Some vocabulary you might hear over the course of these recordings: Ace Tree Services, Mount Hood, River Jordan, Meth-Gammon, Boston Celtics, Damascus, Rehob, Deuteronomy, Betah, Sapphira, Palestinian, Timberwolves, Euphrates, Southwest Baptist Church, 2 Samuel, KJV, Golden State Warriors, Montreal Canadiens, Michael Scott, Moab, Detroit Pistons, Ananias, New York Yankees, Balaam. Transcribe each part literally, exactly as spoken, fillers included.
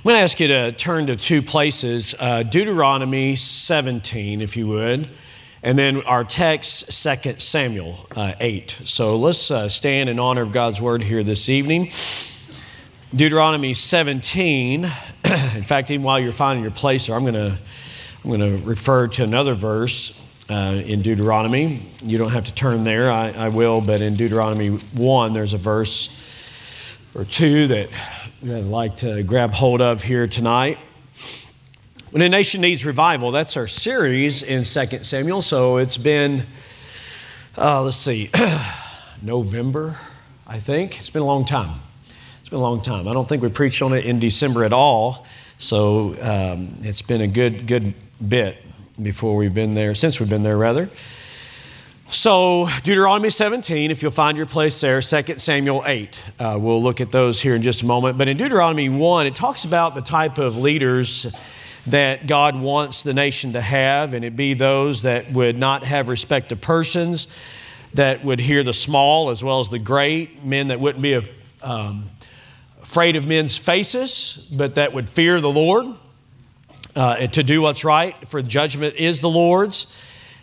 I'm going to ask you to turn to two places, uh, Deuteronomy seventeen, if you would, and then our text, Second Samuel uh, eight. So let's uh, stand in honor of God's word here this evening. Deuteronomy seventeen. In fact, even while you're finding your place there, I'm going to I'm going to refer to another verse uh, in Deuteronomy. You don't have to turn there. I, I will, but in Deuteronomy one, there's a verse or two that, that I'd like to grab hold of here tonight. When a nation needs revival, that's our series in Second Samuel. So it's been, uh, let's see, November, I think. It's been a long time. It's been a long time. I don't think we preached on it in December at all. So um, it's been a good, good bit before we've been there, since we've been there rather. So Deuteronomy seventeen, if you'll find your place there, Second Samuel eight. Uh, we'll look at those here in just a moment. But in Deuteronomy one, it talks about the type of leaders that God wants the nation to have, and it be those that would not have respect of persons, that would hear the small as well as the great, men that wouldn't be of um, afraid of men's faces, but that would fear the Lord, uh, and to do what's right, for judgment is the Lord's.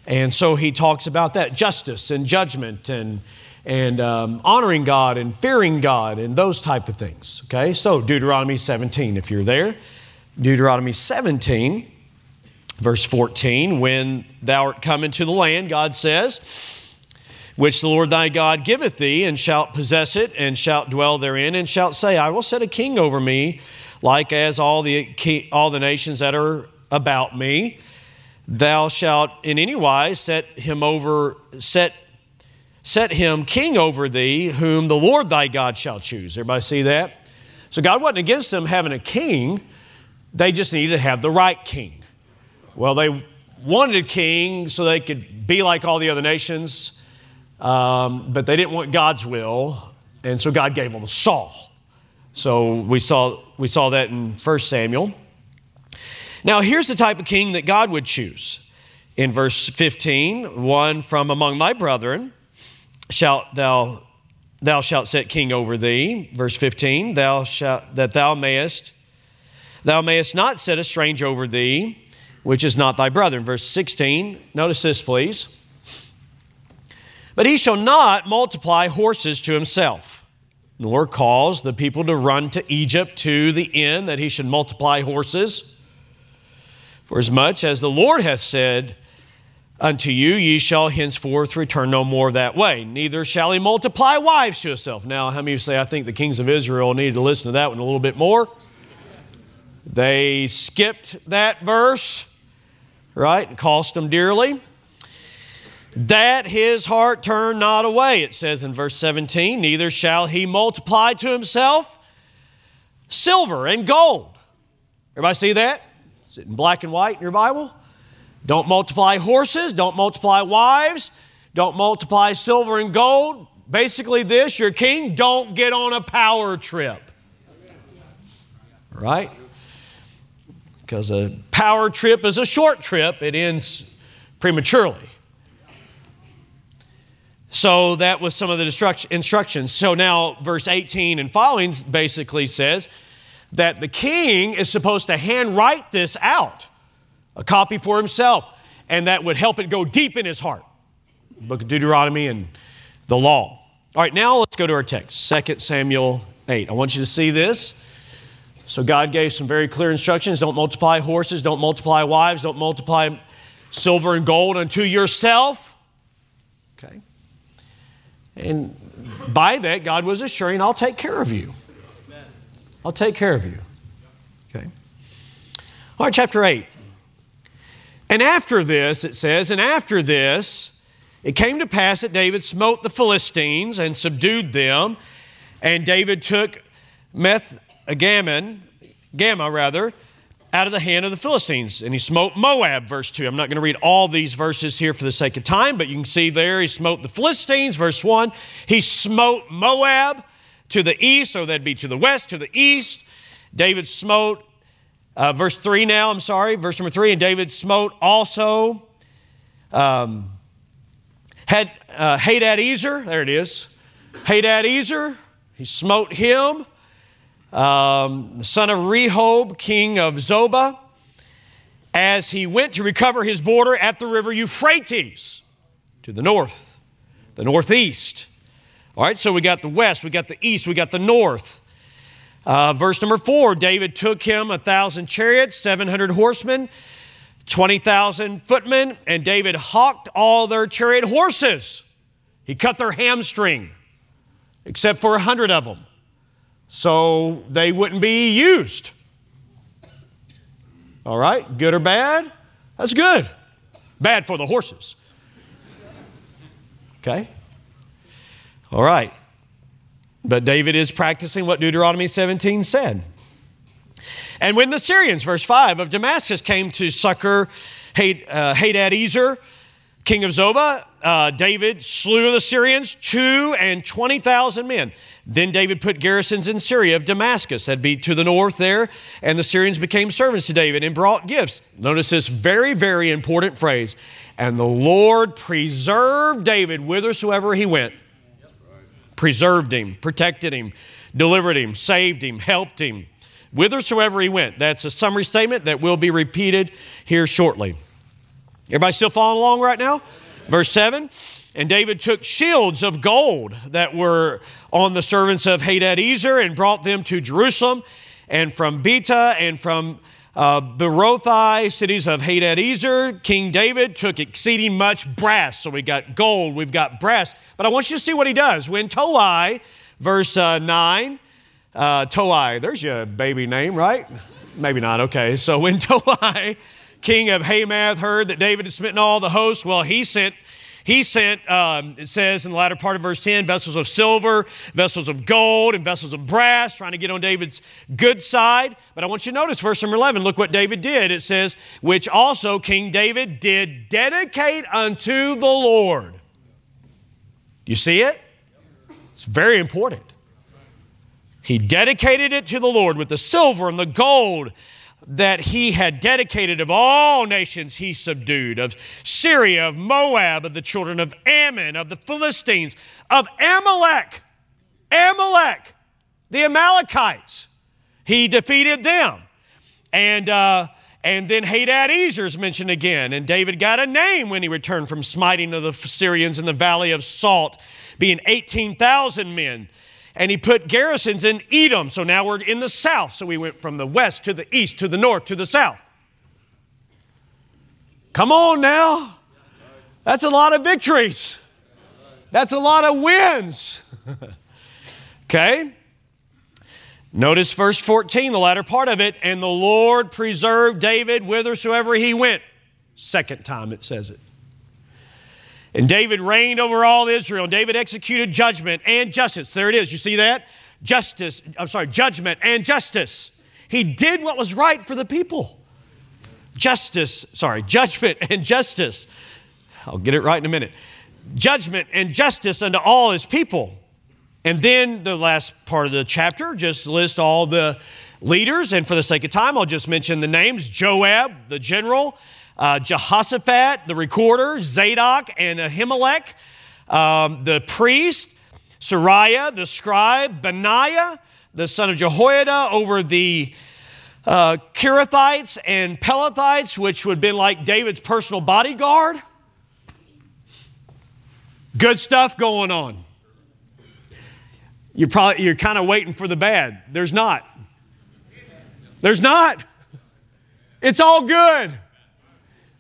And so he talks about that, justice and judgment and and um, honoring God and fearing God and those type of things, okay? So Deuteronomy seventeen, if you're there. Deuteronomy seventeen, verse fourteen, when thou art come into the land, God says, which the Lord thy God giveth thee, and shalt possess it, and shalt dwell therein, and shalt say, I will set a king over me, like as all the all the nations that are about me. Thou shalt in any wise set him over, set set him king over thee, whom the Lord thy God shall choose. Everybody see that? So God wasn't against them having a king; they just needed to have the right king. Well, they wanted a king so they could be like all the other nations. Um, but they didn't want God's will, and so God gave them Saul. So we saw we saw that in First Samuel. Now here's the type of king that God would choose. In verse fifteen, one from among thy brethren shalt thou thou shalt set king over thee. Verse fifteen, thou shalt that thou mayest thou mayest not set a stranger over thee, which is not thy brethren. Verse sixteen, notice this, please. But he shall not multiply horses to himself, nor cause the people to run to Egypt to the end that he should multiply horses. For as much as the Lord hath said unto you, ye shall henceforth return no more that way. Neither shall he multiply wives to himself. Now, how many of you say, I think the kings of Israel needed to listen to that one a little bit more? They skipped that verse, right, and cost them dearly. That his heart turn not away, it says in verse seventeen, neither shall he multiply to himself silver and gold. Everybody see that? Is it in black and white in your Bible? Don't multiply horses, don't multiply wives, don't multiply silver and gold. Basically this, your king, don't get on a power trip. Right? Because a power trip is a short trip, it ends prematurely. So that was some of the instructions. So now verse eighteen and following basically says that the king is supposed to handwrite this out, a copy for himself, and that would help it go deep in his heart. Book of Deuteronomy and the law. All right, now let's go to our text, Second Samuel eight. I want you to see this. So God gave some very clear instructions. Don't multiply horses, don't multiply wives, don't multiply silver and gold unto yourself. Okay. And by that, God was assuring, I'll take care of you. I'll take care of you. Okay. All right, chapter eight. And after this, it says, and after this, it came to pass that David smote the Philistines and subdued them. And David took Meth-Gammon, Gamma rather, out of the hand of the Philistines. And he smote Moab, verse two. I'm not going to read all these verses here for the sake of time, but you can see there he smote the Philistines, verse one. He smote Moab to the east, so that'd be to the west, to the east. David smote, uh, verse three now, I'm sorry, verse number three. And David smote also um, had, uh, Hadad-Ezer, there it is, Hadad-Ezer. He smote him. um, son of Rehob, king of Zobah, as he went to recover his border at the river Euphrates to the north, the northeast. All right, so we got the west, we got the east, we got the north. Uh, verse number four, David took him a thousand chariots, seven hundred horsemen, twenty thousand footmen, and David hawked all their chariot horses. He cut their hamstring, except for a hundred of them, so they wouldn't be used. All right, good or bad? That's good. Bad for the horses. Okay? All right. But David is practicing what Deuteronomy seventeen said. And when the Syrians, verse five, of Damascus came to succor Hadad-Ezer, king of Zobah, uh, David slew the Syrians, two and twenty thousand men. Then David put garrisons in Syria of Damascus, that'd be to the north there, and the Syrians became servants to David and brought gifts. Notice this very, very important phrase. And the Lord preserved David whithersoever he went. Preserved him, protected him, delivered him, saved him, helped him, whithersoever he went. That's a summary statement that will be repeated here shortly. Everybody still following along right now? Verse seven, and David took shields of gold that were on the servants of Hadad-Ezer and brought them to Jerusalem, and from Betah and from uh, Berothi, cities of Hadad-Ezer, King David took exceeding much brass. So we got gold, we've got brass. But I want you to see what he does. When Toi, verse uh, nine, uh, Toi, there's your baby name, right? Maybe not, okay. So when Toi, king of Hamath, heard that David had smitten all the hosts, well, he sent, he sent, um, it says in the latter part of verse ten, vessels of silver, vessels of gold, and vessels of brass, trying to get on David's good side. But I want you to notice verse number eleven, look what David did. It says, which also King David did dedicate unto the Lord. You see it? It's very important. He dedicated it to the Lord with the silver and the gold that he had dedicated. Of all nations he subdued, of Syria, of Moab, of the children of Ammon, of the Philistines, of Amalek, Amalek, the Amalekites. He defeated them. And, uh, and then Hadad-Ezer is mentioned again, and David got a name when he returned from smiting of the Syrians in the Valley of Salt, being eighteen thousand men. And he put garrisons in Edom. So now we're in the south. So we went from the west to the east, to the north, to the south. Come on now. That's a lot of victories. That's a lot of wins. Okay. Notice verse fourteen, the latter part of it. And the Lord preserved David whithersoever he went. Second time it says it. And David reigned over all Israel, and David executed judgment and justice. There it is. You see that? Justice. I'm sorry, judgment and justice. He did what was right for the people. Justice, sorry, judgment and justice. I'll get it right in a minute. Judgment and justice unto all his people. And then the last part of the chapter just lists all the leaders. And for the sake of time, I'll just mention the names. Joab, the general. Uh, Jehoshaphat, the recorder, Zadok and Ahimelech, um, the priest, Seraiah, the scribe, Benaiah, the son of Jehoiada, over the uh, Cherethites and Pelethites, which would have been like David's personal bodyguard. Good stuff going on. You're probably, you're kind of waiting for the bad. There's not. There's not. It's all good.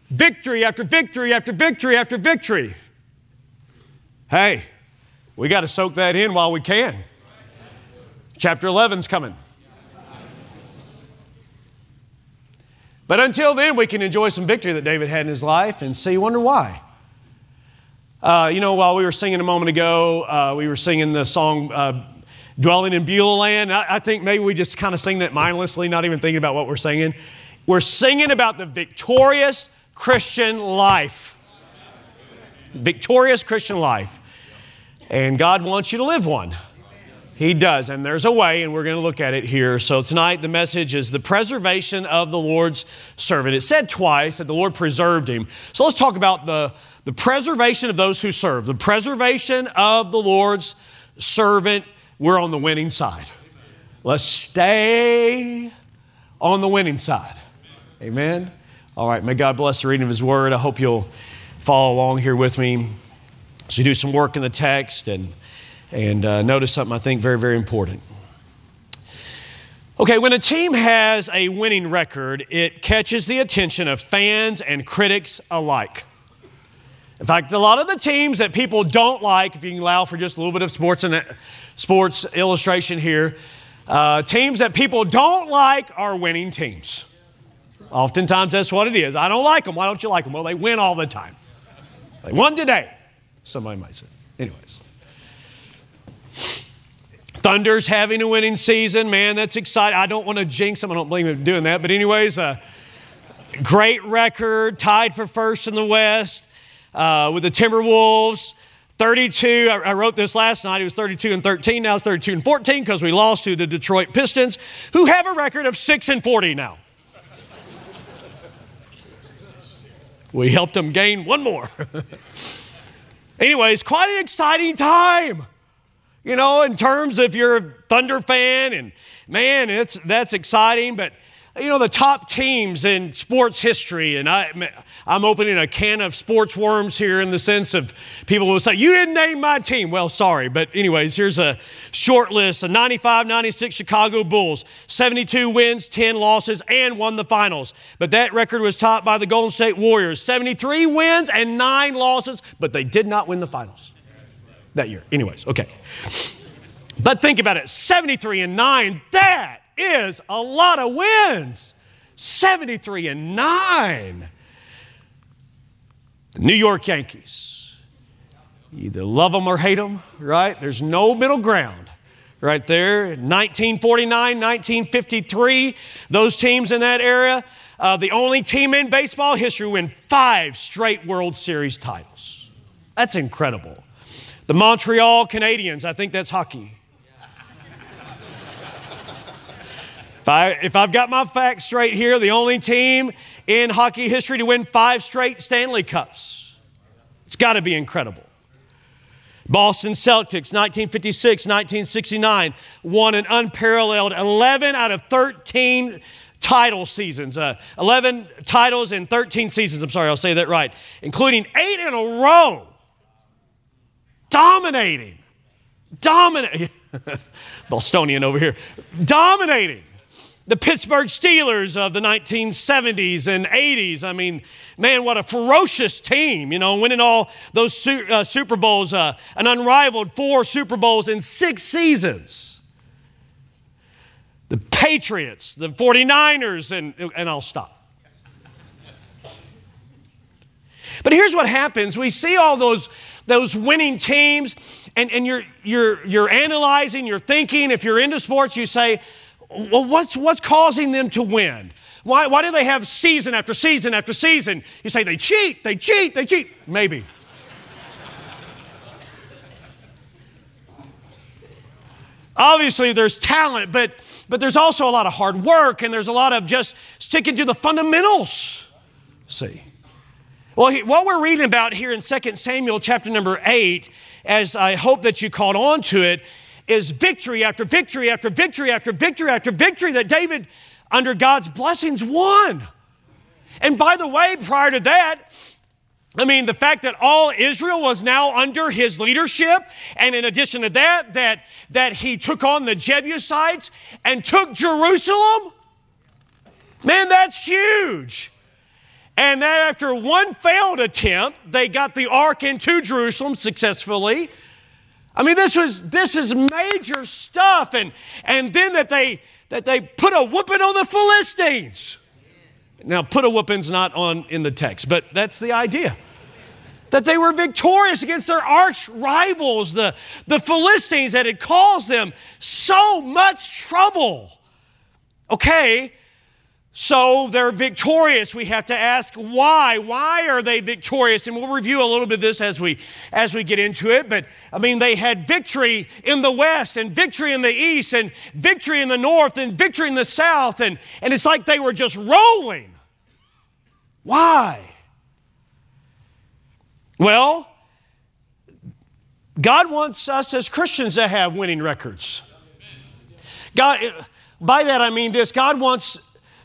Victory after victory after victory after victory. Hey, we got to soak that in while we can. Chapter eleven's coming. But until then, we can enjoy some victory that David had in his life and see, wonder why. Uh, you know, while we were singing a moment ago, uh, we were singing the song, uh, Dwelling in Beulah Land. I, I think maybe we just kind of sing that mindlessly, not even thinking about what we're singing. We're singing about the victorious Christian life. Victorious Christian life. And God wants you to live one. He does. And there's a way, and we're going to look at it here. So tonight the message is the preservation of the Lord's servant. It said twice that the Lord preserved him. So let's talk about the, the preservation of those who serve. The preservation of the Lord's servant. We're on the winning side. Let's stay on the winning side. Amen. All right. May God bless the reading of his word. I hope you'll follow along here with me as we do some work in the text and, and uh, notice something I think very, very important. Okay, when a team has a winning record, it catches the attention of fans and critics alike. In fact, a lot of the teams that people don't like, if you can allow for just a little bit of sports and sports illustration here, uh, teams that people don't like are winning teams. Oftentimes, that's what it is. I don't like them. Why don't you like them? Well, they win all the time. They won today, somebody might say. Anyways. Thunder's having a winning season. Man, that's exciting. I don't want to jinx them. I don't blame them for doing that. But anyways, uh, great record, tied for first in the West uh, with the Timberwolves. thirty-two, I, I wrote this last night. It was thirty-two and thirteen. Now it's thirty-two and fourteen because we lost to the Detroit Pistons, who have a record of six and forty now. We helped them gain one more. Anyways, quite an exciting time. You know, in terms of you're a Thunder fan, and man, it's that's exciting. But, you know, the top teams in sports history, and I, I'm opening a can of sports worms here in the sense of people will say, you didn't name my team. Well, sorry. But anyways, here's a short list. The ninety-five ninety-six Chicago Bulls, seventy-two wins, ten losses, and won the finals. But that record was topped by the Golden State Warriors, seventy-three wins and nine losses, but they did not win the finals that year. Anyways, okay. But think about it. seventy-three and nine, that is a lot of wins. seventy-three and nine. The New York Yankees. You either love them or hate them, right? There's no middle ground right there. nineteen forty-nine, nineteen fifty-three, those teams in that era, uh, the only team in baseball history to win five straight World Series titles. That's incredible. The Montreal Canadiens, I think that's hockey. if, I, if I've got my facts straight here, the only team in hockey history to win five straight Stanley Cups. It's got to be incredible. Boston Celtics, nineteen fifty-six, nineteen sixty-nine, won an unparalleled eleven out of thirteen title seasons. Uh, eleven titles in thirteen seasons, I'm sorry, I'll say that right, including eight in a row. Dominating, dominating, Bostonian over here, dominating the Pittsburgh Steelers of the nineteen seventies and eighties. I mean, man, what a ferocious team, you know, winning all those su- uh, Super Bowls, uh, an unrivaled four Super Bowls in six seasons. The Patriots, the forty-niners, and, and I'll stop. But here's what happens. We see all those those winning teams, and, and you're, you're, you're analyzing, you're thinking. If you're into sports, you say, well, what's, what's causing them to win? Why, why do they have season after season after season? You say, they cheat, they cheat, they cheat. Maybe. Obviously, there's talent, but, but there's also a lot of hard work, and there's a lot of just sticking to the fundamentals. See? Well, what we're reading about here in Second Samuel chapter number eight, as I hope that you caught on to it, is victory after victory after victory after victory after victory that David, under God's blessings, won. And by the way, prior to that, I mean, the fact that all Israel was now under his leadership, and in addition to that, that, that he took on the Jebusites and took Jerusalem, man, that's huge. And then after one failed attempt, they got the ark into Jerusalem successfully. I mean, this was this is major stuff. And and then that they that they put a whooping on the Philistines. Now, put a whooping's not on in the text, but that's the idea. That they were victorious against their arch rivals, the, the Philistines that had caused them so much trouble. Okay. So they're victorious. We have to ask why. Why are they victorious? And we'll review a little bit of this as we as we get into it. But, I mean, they had victory in the west and victory in the east and victory in the north and victory in the south. And, and it's like they were just rolling. Why? Well, God wants us as Christians to have winning records. God, by that I mean this, God wants,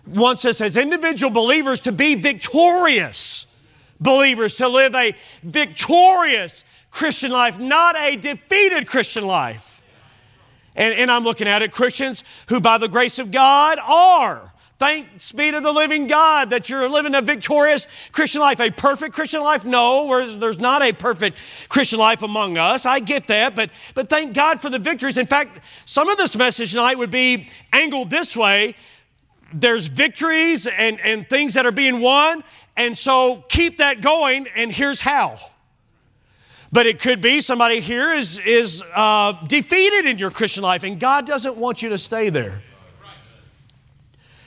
wants us as individual believers to be victorious believers, to live a victorious Christian life, not a defeated Christian life. And, and I'm looking at it, Christians who by the grace of God are, thanks be to the living God that you're living a victorious Christian life. A perfect Christian life? No, there's not a perfect Christian life among us. I get that, but, but thank God for the victories. In fact, some of this message tonight would be angled this way. There's victories and, and things that are being won, and so keep that going, and here's how. But it could be somebody here is, is uh, defeated in your Christian life, and God doesn't want you to stay there.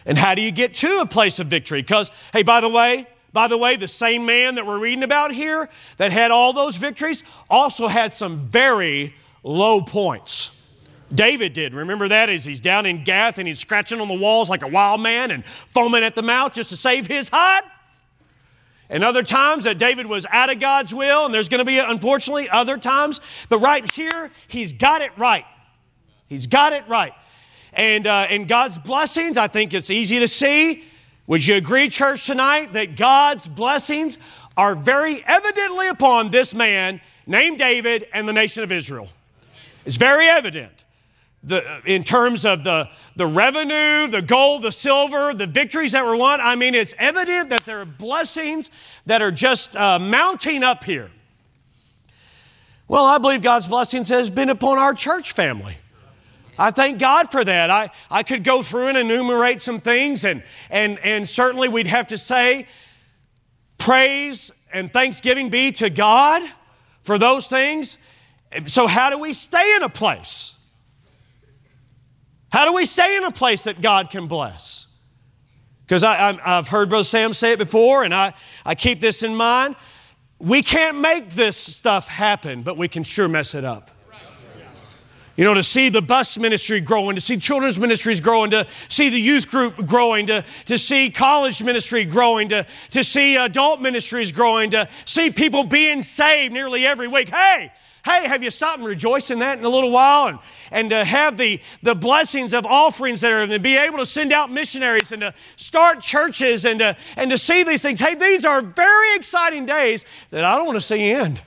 And how do you get to a place of victory? Because, hey, by the way, by the way, the same man that we're reading about here that had all those victories also had some very low points. David did. Remember that? Is he's down in Gath and he's scratching on the walls like a wild man and foaming at the mouth just to save his hide. And other times that David was out of God's will, and there's going to be, unfortunately, other times. But right here, he's got it right. He's got it right. And uh, in God's blessings, I think it's easy to see. Would you agree, church, tonight, that God's blessings are very evidently upon this man named David and the nation of Israel? It's very evident. The, in terms of the, the revenue, the gold, the silver, the victories that were won. I mean, it's evident that there are blessings that are just uh, mounting up here. Well, I believe God's blessings has been upon our church family. I thank God for that. I, I could go through and enumerate some things, and, and, and certainly we'd have to say praise and thanksgiving be to God for those things. So how do we stay in a place? How do we stay in a place that God can bless? Because I've heard Brother Sam say it before, and I, I keep this in mind. We can't make this stuff happen, but we can sure mess it up. You know, to see the bus ministry growing, to see children's ministries growing, to see the youth group growing, to, to see college ministry growing, to, to see adult ministries growing, to see people being saved nearly every week. Hey! Hey, have you stopped and rejoiced in that in a little while? And, and to have the, the blessings of offerings there, and to be able to send out missionaries and to start churches and to, and to see these things. Hey, these are very exciting days that I don't want to see end.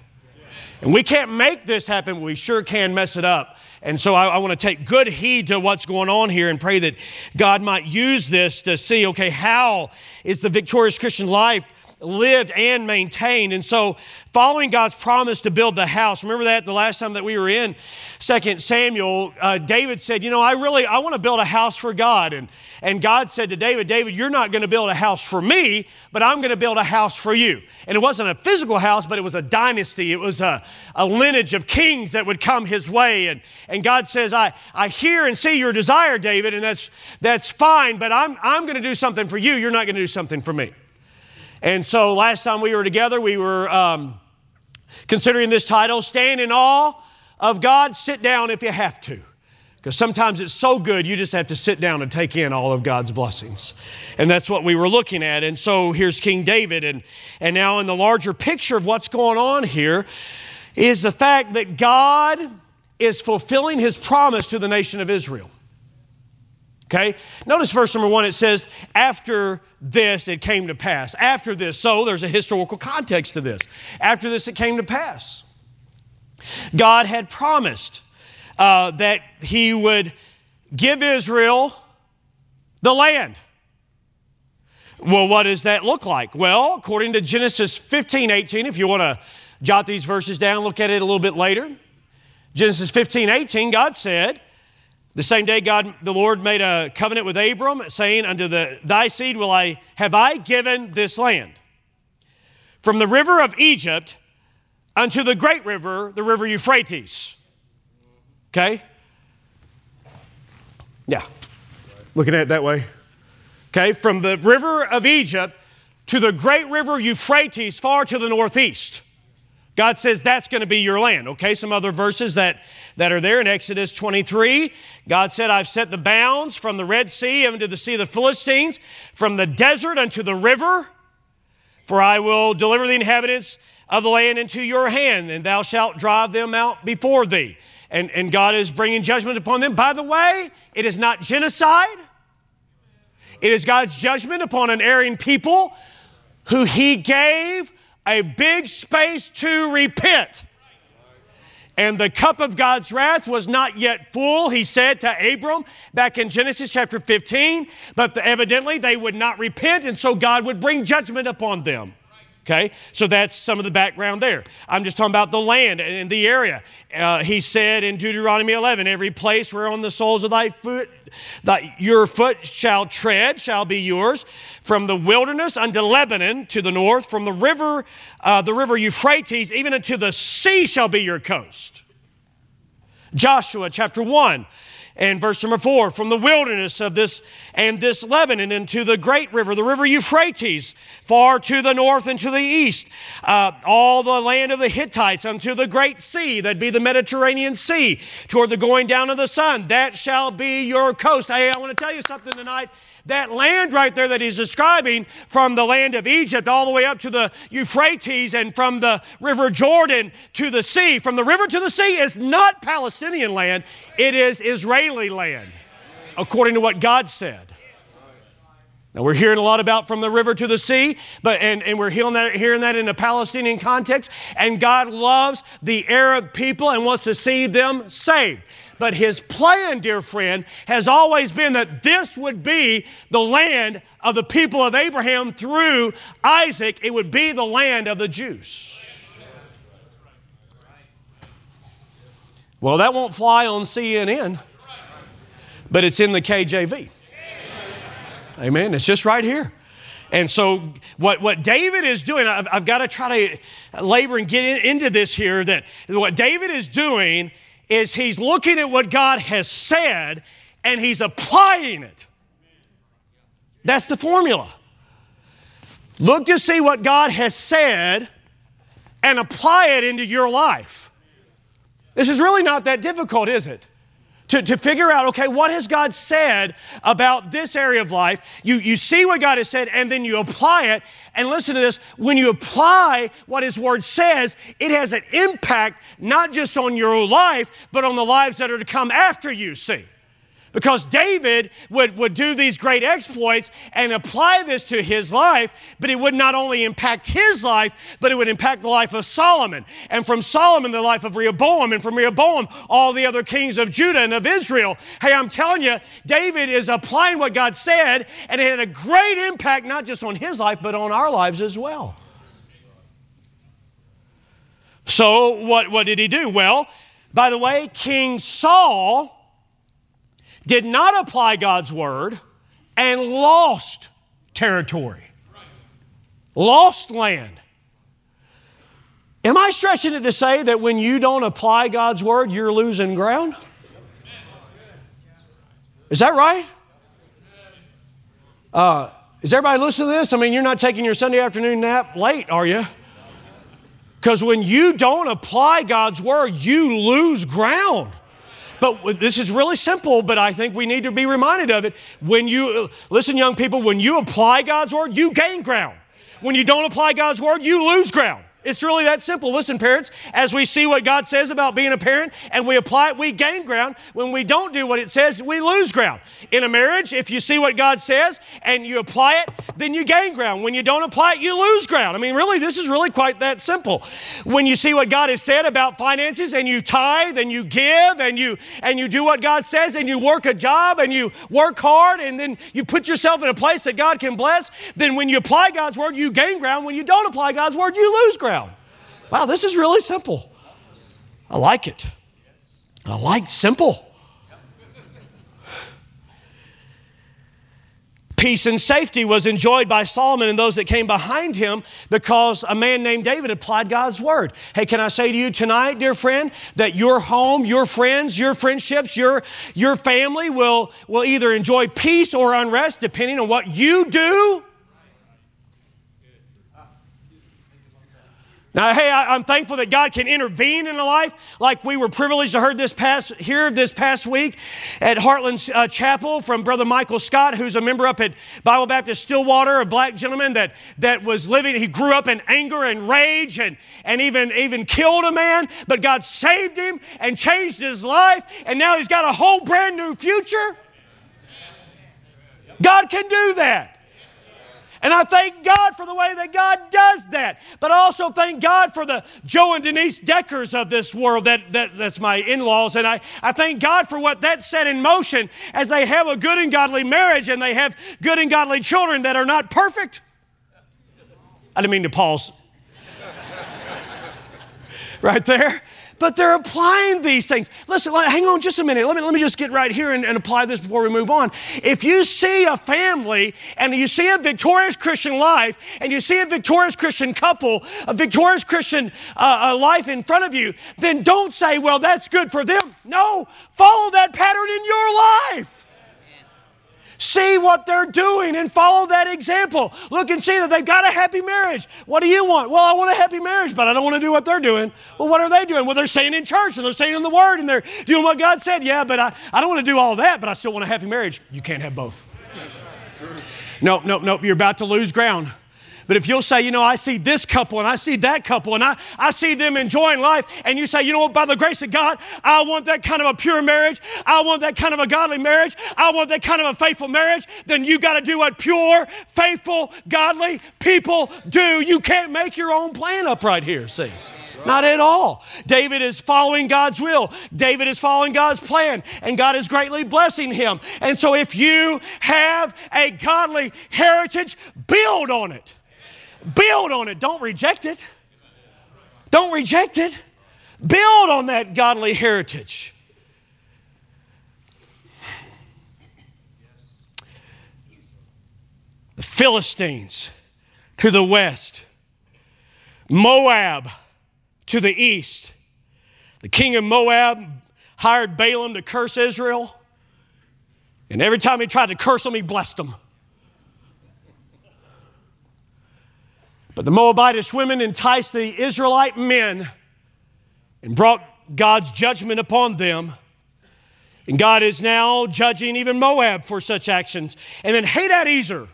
And we can't make this happen, but we sure can mess it up. And so I, I want to take good heed to what's going on here and pray that God might use this to see, okay, how is the victorious Christian life lived and maintained? And so following God's promise to build the house, remember that the last time that we were in Second Samuel, uh, David said, you know, I really, I want to build a house for God. And, and God said to David, David, you're not going to build a house for me, but I'm going to build a house for you. And it wasn't a physical house, but it was a dynasty. It was a, a lineage of kings that would come his way. And, and God says, I, I hear and see your desire, David, and that's, that's fine, but I'm, I'm going to do something for you. You're not going to do something for me. And so last time we were together, we were um, considering this title, Stand in Awe of God, Sit Down If You Have To. Because sometimes it's so good, you just have to sit down and take in all of God's blessings. And that's what we were looking at. And so here's King David. And, and now in the larger picture of what's going on here is the fact that God is fulfilling his promise to the nation of Israel. Okay, notice verse number one, it says, after this, it came to pass. After this, so there's a historical context to this. After this, it came to pass. God had promised uh, that he would give Israel the land. Well, what does that look like? Well, according to Genesis fifteen eighteen, if you want to jot these verses down, look at it a little bit later. Genesis fifteen eighteen, God said, the same day God, the Lord made a covenant with Abram, saying, unto the, thy seed will I have I given this land. From the river of Egypt unto the great river, the river Euphrates. Okay? Yeah. Looking at it that way. Okay, from the river of Egypt to the great river Euphrates, far to the northeast. God says that's going to be your land. Okay, some other verses that, that are there in Exodus twenty-three. God said, I've set the bounds from the Red Sea unto the sea of the Philistines, from the desert unto the river, for I will deliver the inhabitants of the land into your hand, and thou shalt drive them out before thee. and, and God is bringing judgment upon them. By the way, it is not genocide. It is God's judgment upon an erring people who he gave a big space to repent. And the cup of God's wrath was not yet full, he said to Abram back in Genesis chapter fifteen, but the, evidently they would not repent, and so God would bring judgment upon them. Okay, so that's some of the background there. I'm just talking about the land and the area. Uh, he said in Deuteronomy eleven, every place whereon the soles of thy foot, thy, your foot shall tread shall be yours, from the wilderness unto Lebanon to the north, from the river, uh, the river Euphrates, even unto the sea shall be your coast. Joshua chapter one. And verse number four, from the wilderness of this and this Lebanon into the great river, the river Euphrates, far to the north and to the east, uh, all the land of the Hittites unto the great sea, that'd be the Mediterranean Sea, toward the going down of the sun, that shall be your coast. Hey, I want to tell you something tonight. That land right there that he's describing, from the land of Egypt all the way up to the Euphrates and from the river Jordan to the sea, from the river to the sea, is not Palestinian land. It is Israeli land, according to what God said. Now, we're hearing a lot about from the river to the sea, but and, and we're hearing that, hearing that in a Palestinian context, and God loves the Arab people and wants to see them saved. But his plan, dear friend, has always been that this would be the land of the people of Abraham through Isaac. It would be the land of the Jews. Well, that won't fly on C N N, but it's in the K J V. Amen. It's just right here. And so what, what David is doing, I've, I've got to try to labor and get in, into this here, that what David is doing is he's looking at what God has said and he's applying it. That's the formula. Look to see what God has said and apply it into your life. This is really not that difficult, is it? To, to figure out, okay, what has God said about this area of life? You, you see what God has said, and then you apply it. And listen to this. When you apply what his word says, it has an impact not just on your life, but on the lives that are to come after you, see. Because David would, would do these great exploits and apply this to his life, but it would not only impact his life, but it would impact the life of Solomon. And from Solomon, the life of Rehoboam, and from Rehoboam, all the other kings of Judah and of Israel. Hey, I'm telling you, David is applying what God said, and it had a great impact not just on his life, but on our lives as well. So what, what did he do? Well, by the way, King Saul did not apply God's word and lost territory, lost land. Am I stretching it to say that when you don't apply God's word, you're losing ground? Is that right? Uh, is everybody listening to this? I mean, you're not taking your Sunday afternoon nap late, are you? Because when you don't apply God's word, you lose ground. But this is really simple, but I think we need to be reminded of it. When you, listen, young people, when you apply God's word, you gain ground. When you don't apply God's word, you lose ground. It's really that simple. Listen, parents, as we see what God says about being a parent and we apply it, we gain ground. When we don't do what it says, we lose ground. In a marriage, if you see what God says and you apply it, then you gain ground. When you don't apply it, you lose ground. I mean, really, this is really quite that simple. When you see what God has said about finances and you tithe and you give and you and you do what God says and you work a job and you work hard and then you put yourself in a place that God can bless, then when you apply God's word, you gain ground. When you don't apply God's word, you lose ground. Wow, this is really simple. I like it. I like simple. Peace and safety was enjoyed by Solomon and those that came behind him because a man named David applied God's word. Hey, can I say to you tonight, dear friend, that your home, your friends, your friendships, your, your family will, will either enjoy peace or unrest depending on what you do Now, hey, I, I'm thankful that God can intervene in a life, like we were privileged to hear this past, hear this past week at Heartland uh, Chapel from Brother Michael Scott, who's a member up at Bible Baptist Stillwater, a black gentleman that, that was living, he grew up in anger and rage and, and even, even killed a man, but God saved him and changed his life, and now he's got a whole brand new future. God can do that. And I thank God for the way that God does that. But I also thank God for the Joe and Denise Deckers of this world. That, that that's my in-laws. And I, I thank God for what that set in motion as they have a good and godly marriage and they have good and godly children that are not perfect. I didn't mean to pause right there. But they're applying these things. Listen, hang on just a minute. Let me, let me just get right here and, and apply this before we move on. If you see a family and you see a victorious Christian life and you see a victorious Christian couple, a victorious Christian uh, life in front of you, then don't say, well, that's good for them. No, follow that pattern in your life. See what they're doing and follow that example. Look and see that they've got a happy marriage. What do you want? Well, I want a happy marriage, but I don't want to do what they're doing. Well, what are they doing? Well, they're staying in church and they're staying in the Word and they're doing what God said. Yeah, but I, I don't want to do all that, but I still want a happy marriage. You can't have both. Nope, nope, nope. You're about to lose ground. But if you'll say, you know, I see this couple and I see that couple and I, I see them enjoying life, and you say, you know what, by the grace of God, I want that kind of a pure marriage. I want that kind of a godly marriage. I want that kind of a faithful marriage. Then you got to do what pure, faithful, godly people do. You can't make your own plan up right here, see. Not at all. David is following God's will. David is following God's plan, and God is greatly blessing him. And so if you have a godly heritage, build on it. Build on it. Don't reject it. Don't reject it. Build on that godly heritage. The Philistines to the west, Moab to the east. The king of Moab hired Balaam to curse Israel, and every time he tried to curse them, he blessed them. But the Moabitish women enticed the Israelite men and brought God's judgment upon them. And God is now judging even Moab for such actions. And then Hadad-Ezer,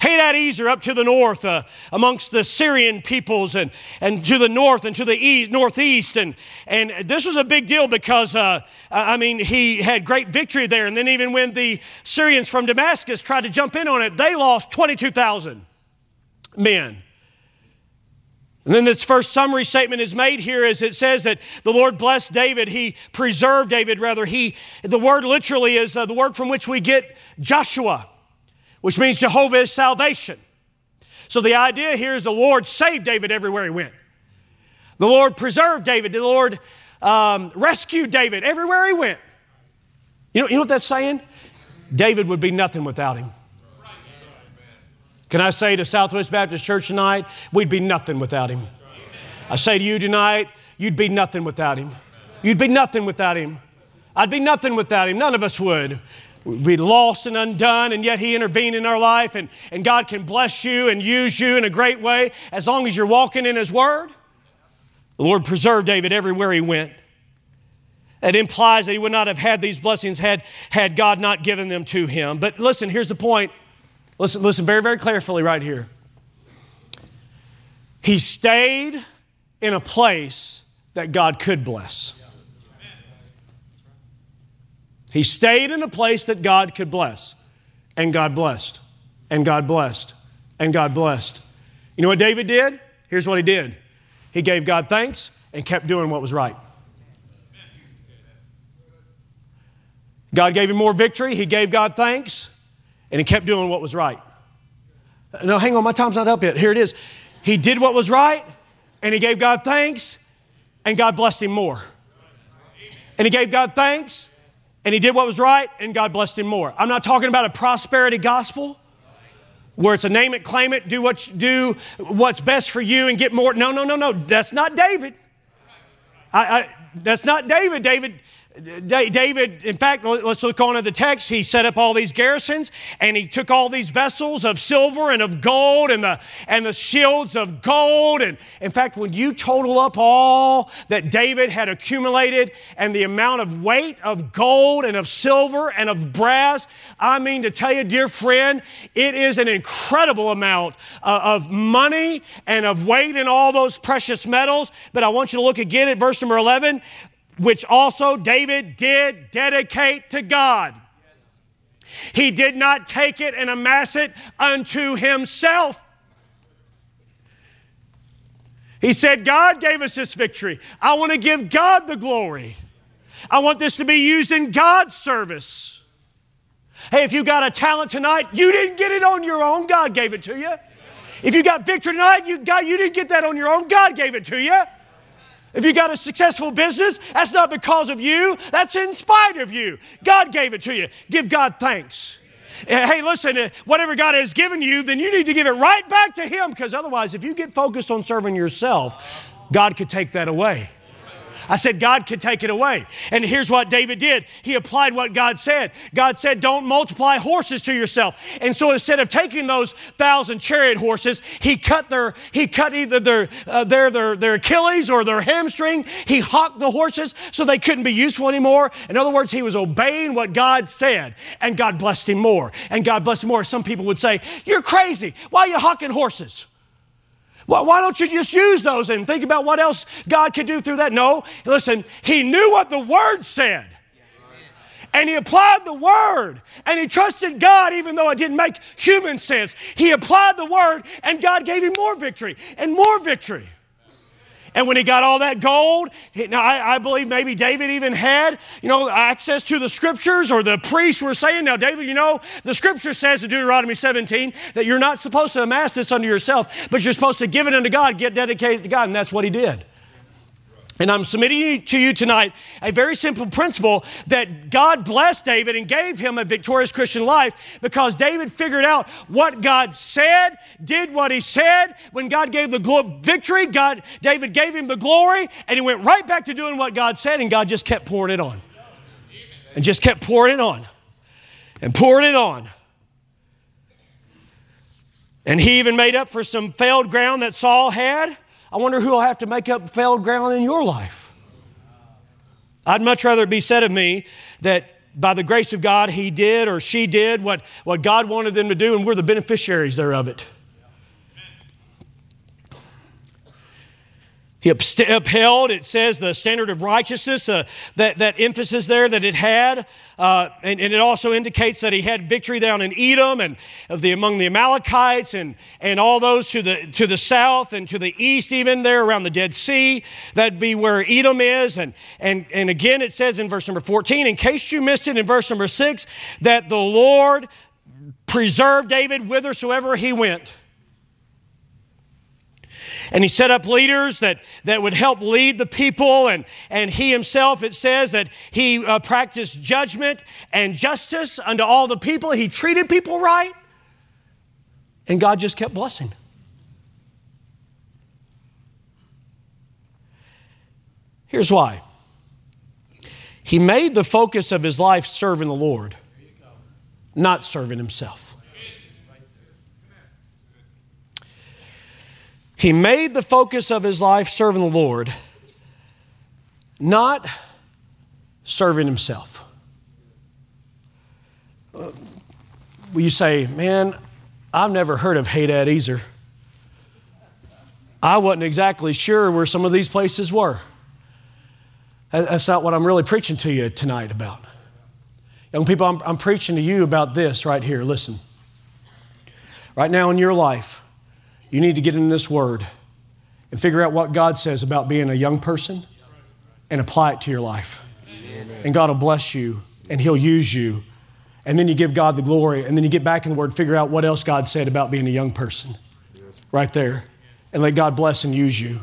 Hadad-Ezer up to the north uh, amongst the Syrian peoples and, and to the north and to the east, northeast. And, and this was a big deal because, uh, I mean, he had great victory there. And then even when the Syrians from Damascus tried to jump in on it, they lost twenty-two thousand men. And then this first summary statement is made here as it says that the Lord blessed David. He preserved David, rather. He, the word literally is uh, the word from which we get Joshua, which means Jehovah is salvation. So the idea here is the Lord saved David everywhere he went. The Lord preserved David. The Lord um, rescued David everywhere he went. You know, you know what that's saying? David would be nothing without him. Can I say to Southwest Baptist Church tonight, we'd be nothing without him. I say to you tonight, you'd be nothing without him. You'd be nothing without him. I'd be nothing without him. None of us would. We'd be lost and undone, and yet he intervened in our life, and, and God can bless you and use you in a great way as long as you're walking in his word. The Lord preserved David everywhere he went. It implies that he would not have had these blessings had, had God not given them to him. But listen, here's the point. Listen, listen very, very carefully right here. He stayed in a place that God could bless. He stayed in a place that God could bless. And God blessed. And God blessed. And God blessed. You know what David did? Here's what he did. He gave God thanks and kept doing what was right. God gave him more victory. He gave God thanks. And he kept doing what was right. No, hang on, my time's not up yet. Here it is. He did what was right, and he gave God thanks, and God blessed him more. And he gave God thanks, and he did what was right, and God blessed him more. I'm not talking about a prosperity gospel where it's a name it, claim it, do what you, do what's best for you and get more. No, no, no, no. That's not David. I, I, that's not David. David David, in fact, let's look on at the text. He set up all these garrisons, and he took all these vessels of silver and of gold and the, and the shields of gold. And in fact, when you total up all that David had accumulated and the amount of weight of gold and of silver and of brass, I mean to tell you, dear friend, it is an incredible amount of money and of weight in all those precious metals. But I want you to look again at verse number eleven. Which also David did dedicate to God. He did not take it and amass it unto himself. He said, God gave us this victory. I want to give God the glory. I want this to be used in God's service. Hey, if you got a talent tonight, you didn't get it on your own. God gave it to you. If you got victory tonight, you, got, you didn't get that on your own. God gave it to you. If you got a successful business, that's not because of you. That's in spite of you. God gave it to you. Give God thanks. Hey, listen, whatever God has given you, then you need to give it right back to him, because otherwise, if you get focused on serving yourself, God could take that away. I said, God could take it away. And here's what David did. He applied what God said. God said, don't multiply horses to yourself. And so instead of taking those thousand chariot horses, he cut their, he cut either their, uh, their, their, their Achilles or their hamstring. He hawked the horses so they couldn't be useful anymore. In other words, he was obeying what God said, and God blessed him more. And God blessed him more. Some people would say, you're crazy. Why are you hawking horses? Why don't you just use those and think about what else God could do through that? No, listen, he knew what the word said. And he applied the word, and he trusted God even though it didn't make human sense. He applied the word, and God gave him more victory and more victory. And when he got all that gold, he, now I, I believe maybe David even had, you know, access to the scriptures, or the priests were saying, now, David, you know, the scripture says in Deuteronomy seventeen that you're not supposed to amass this unto yourself, but you're supposed to give it unto God, get dedicated to God, and that's what he did. And I'm submitting to you tonight a very simple principle that God blessed David and gave him a victorious Christian life, because David figured out what God said, did what he said. When God gave the glo- victory, God, David gave him the glory, and he went right back to doing what God said, and God just kept pouring it on. And just kept pouring it on. And pouring it on. And he even made up for some failed ground that Saul had. I wonder who will have to make up failed ground in your life. I'd much rather it be said of me that by the grace of God, he did or she did what, what God wanted them to do, and we're the beneficiaries thereof it. He upheld, it says, the standard of righteousness, uh, that, that emphasis there that it had. Uh, and, and it also indicates that he had victory down in Edom and of the, among the Amalekites and, and all those to the, to the south and to the east, even there around the Dead Sea. That'd be where Edom is. And, and, and again, it says in verse number fourteen, in case you missed it in verse number six, that the Lord preserved David whithersoever he went. And he set up leaders that, that would help lead the people. And, and he himself, it says, that he uh, practiced judgment and justice unto all the people. He treated people right. And God just kept blessing. Here's why. He made the focus of his life serving the Lord, not serving himself. He made the focus of his life serving the Lord, not serving himself. Well, you say, man, I've never heard of Hadad-Ezer. I wasn't exactly sure where some of these places were. That's not what I'm really preaching to you tonight about. Young people, I'm, I'm preaching to you about this right here. Listen, right now in your life, you need to get into this word and figure out what God says about being a young person and apply it to your life. Amen. And God will bless you, and he'll use you. And then you give God the glory, and then you get back in the word, figure out what else God said about being a young person right there, and let God bless and use you.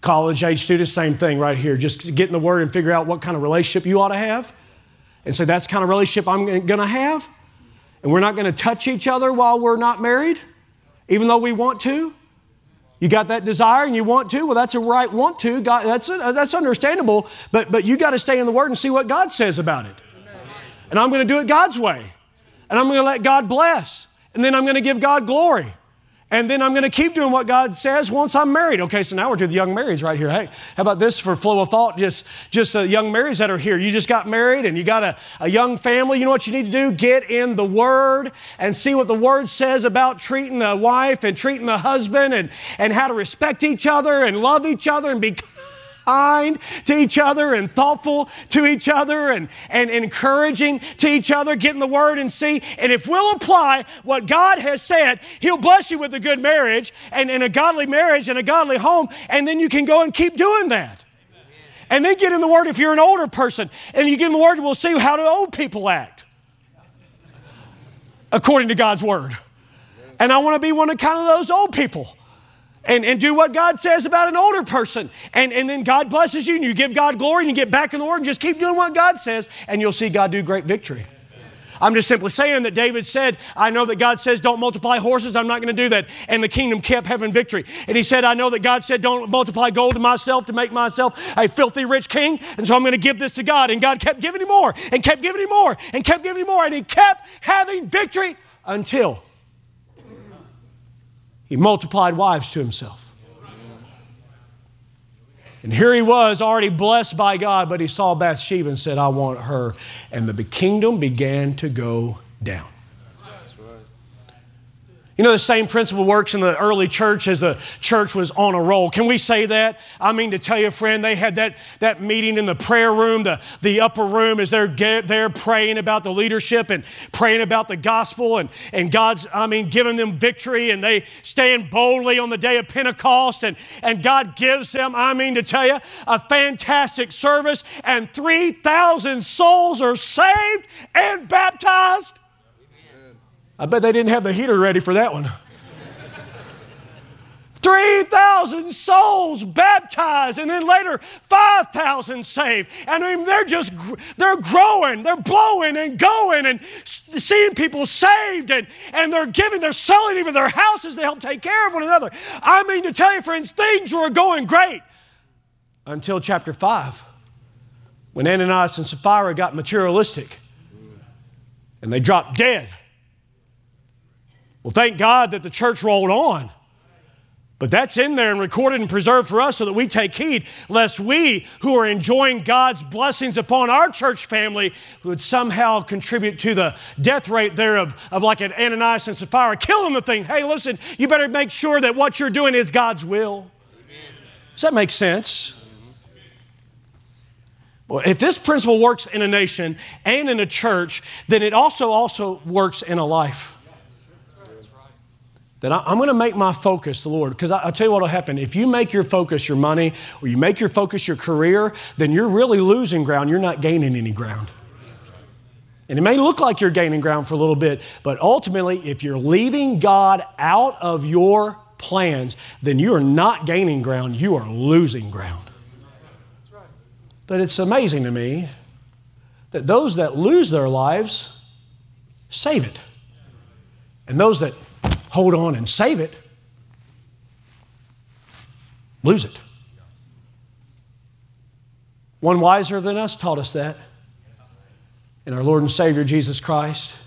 College-age students, same thing right here. Just get in the word and figure out what kind of relationship you ought to have and say, that's the kind of relationship I'm going to have, and we're not going to touch each other while we're not married. Even though we want to, You got that desire and you want to? Well, that's a right want to. God, that's, that's understandable, but, but you got to stay in the Word and see what God says about it. And I'm going to do it God's way. And I'm going to let God bless. And then I'm going to give God glory. And then I'm going to keep doing what God says once I'm married. Okay, so now we're to the young marrieds right here. Hey, how about this for flow of thought? Just just the young marrieds that are here. You just got married and you got a, a young family. You know what you need to do? Get in the Word and see what the Word says about treating the wife and treating the husband and, and how to respect each other and love each other and be kind to each other and thoughtful to each other and, and encouraging to each other. Get in the Word and see. And if we'll apply what God has said, He'll bless you with a good marriage and, and a godly marriage and a godly home. And then you can go and keep doing that. Amen. And then get in the Word if you're an older person. And you get in the Word, we'll see how do old people act according to God's Word. And I want to be one of kind of those old people. And, and do what God says about an older person. And, and then God blesses you and you give God glory and you get back in the Word and just keep doing what God says and you'll see God do great victory. I'm just simply saying that David said, I know that God says don't multiply horses. I'm not going to do that. And the kingdom kept having victory. And he said, I know that God said don't multiply gold to myself to make myself a filthy rich king. And so I'm going to give this to God. And God kept giving him more and kept giving him more and kept giving him more. And he kept having victory until he multiplied wives to himself. And here he was already blessed by God, but he saw Bathsheba and said, I want her. And the kingdom began to go down. That's right. You know, the same principle works in the early church as the church was on a roll. Can we say that? I mean, to tell you, friend, they had that, that meeting in the prayer room, the, the upper room, as they're there praying about the leadership and praying about the gospel and, and God's, I mean, giving them victory, and they stand boldly on the day of Pentecost, and, and God gives them, I mean, to tell you, a fantastic service, and three thousand souls are saved and baptized. I bet they didn't have the heater ready for that one. three thousand souls baptized, and then later five thousand saved. And I mean, they're just, they're growing, they're blowing and going and seeing people saved, and, and they're giving, they're selling even their houses to help take care of one another. I mean, to tell you, friends, things were going great until chapter five, when Ananias and Sapphira got materialistic and they dropped dead. Well, thank God that the church rolled on. But that's in there and recorded and preserved for us so that we take heed, lest we who are enjoying God's blessings upon our church family would somehow contribute to the death rate there of, of like an Ananias and Sapphira killing the thing. Hey, listen, you better make sure that what you're doing is God's will. Does that make sense? Well, if this principle works in a nation and in a church, then it also also works in a life. That I'm going to make my focus the Lord. Because I'll tell you what will happen. If you make your focus your money, or you make your focus your career, then you're really losing ground. You're not gaining any ground. And it may look like you're gaining ground for a little bit, but ultimately, if you're leaving God out of your plans, then you are not gaining ground. You are losing ground. But it's amazing to me that those that lose their lives save it. And those that hold on and save it, lose it. One wiser than us taught us that. And our Lord and Savior, Jesus Christ,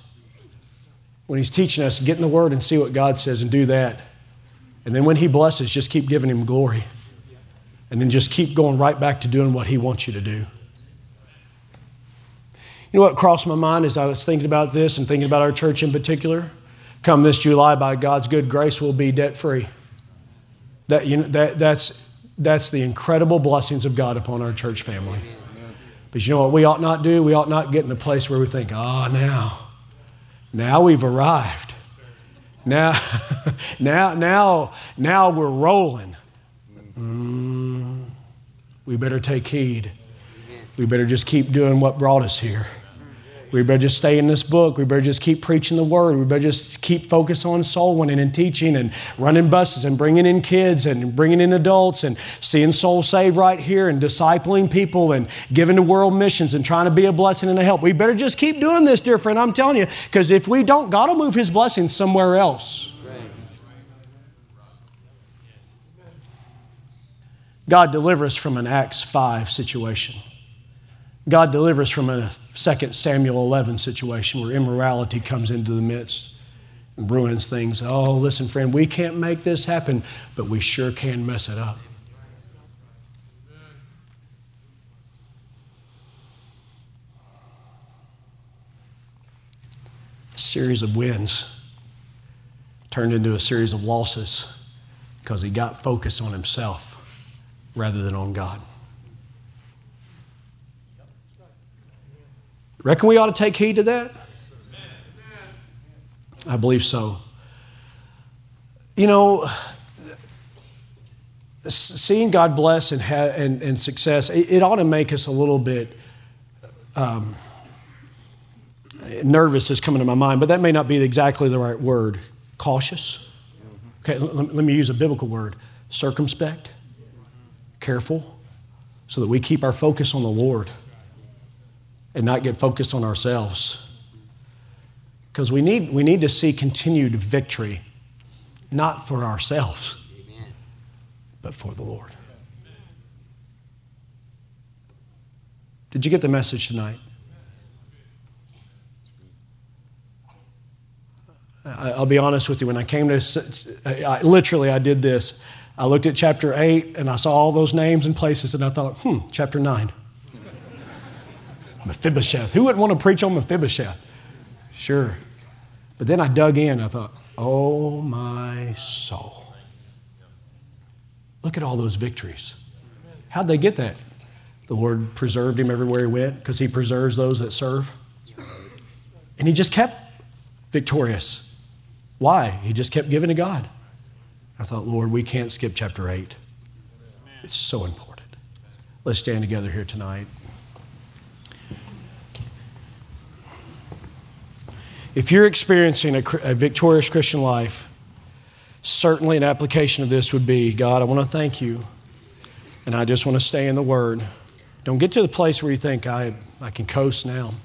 when He's teaching us, get in the Word and see what God says and do that. And then when He blesses, just keep giving Him glory. And then just keep going right back to doing what He wants you to do. You know what crossed my mind as I was thinking about this and thinking about our church in particular? Come this July, by God's good grace, we'll be debt-free. That, you know, that, that's, that's the incredible blessings of God upon our church family. But you know what we ought not do? We ought not get in the place where we think, oh, now, now we've arrived. Now, now, now, now we're rolling. Mm, we better take heed. We better just keep doing what brought us here. We better just stay in this book. We better just keep preaching the Word. We better just keep focus on soul winning and teaching and running buses and bringing in kids and bringing in adults and seeing souls saved right here and discipling people and giving to world missions and trying to be a blessing and a help. We better just keep doing this, dear friend. I'm telling you, because if we don't, God will move His blessings somewhere else. God deliver us from an Acts five situation. God deliver us from a Second Samuel eleven situation where immorality comes into the midst and ruins things. Oh, listen, friend, we can't make this happen, but we sure can mess it up. A series of wins turned into a series of losses because he got focused on himself rather than on God. Reckon we ought to take heed to that? I believe so. You know, seeing God bless and ha- and, and success, it, it ought to make us a little bit um, nervous is coming to my mind, but that may not be exactly the right word. Cautious. Okay, let, let me use a biblical word. Circumspect. Careful. So that we keep our focus on the Lord and not get focused on ourselves. Because we need, we need to see continued victory, not for ourselves, amen, but for the Lord. Amen. Did you get the message tonight? I, I'll be honest with you. When I came to, I, I, literally I did this. I looked at chapter eight and I saw all those names and places and I thought, hmm, chapter nine. Mephibosheth. Who wouldn't want to preach on Mephibosheth? Sure. But then I dug in. I thought, oh, my soul. Look at all those victories. How'd they get that? The Lord preserved him everywhere he went because he preserves those that serve. And he just kept victorious. Why? He just kept giving to God. I thought, Lord, we can't skip chapter eight. It's so important. Let's stand together here tonight. If you're experiencing a, a victorious Christian life, certainly an application of this would be, God, I want to thank you, and I just want to stay in the Word. Don't get to the place where you think, I, I can coast now.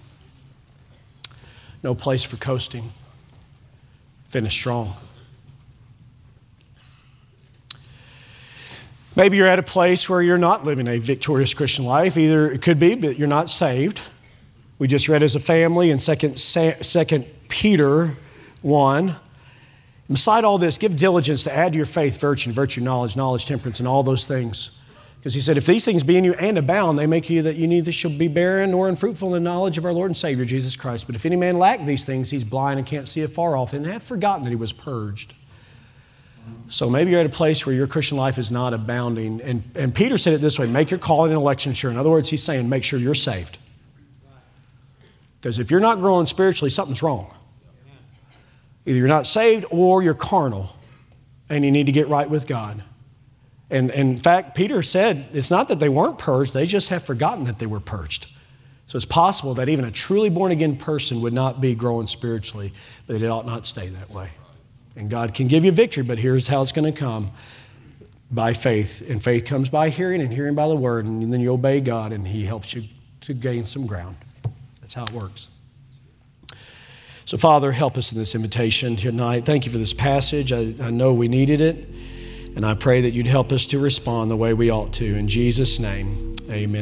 No place for coasting. Finish strong. Maybe you're at a place where you're not living a victorious Christian life. Either it could be, but you're not saved. We just read as a family in Second Peter one. Beside all this, give diligence to add to your faith virtue, and virtue knowledge, knowledge temperance, and all those things. Because he said, if these things be in you and abound, they make you that you neither shall be barren nor unfruitful in the knowledge of our Lord and Savior, Jesus Christ. But if any man lack these things, he's blind and can't see afar off, and hath forgotten that he was purged. So maybe you're at a place where your Christian life is not abounding. And, and Peter said it this way, make your calling and election sure. In other words, he's saying, make sure you're saved. Because if you're not growing spiritually, something's wrong. Either you're not saved or you're carnal and you need to get right with God. And, and in fact, Peter said, it's not that they weren't purged, they just have forgotten that they were purged. So it's possible that even a truly born-again person would not be growing spiritually, but it ought not stay that way. And God can give you victory, but here's how it's going to come, by faith. And faith comes by hearing and hearing by the Word, and then you obey God and he helps you to gain some ground. That's how it works. So, Father, help us in this invitation tonight. Thank you for this passage. I, I know we needed it, and I pray that you'd help us to respond the way we ought to. In Jesus' name, amen.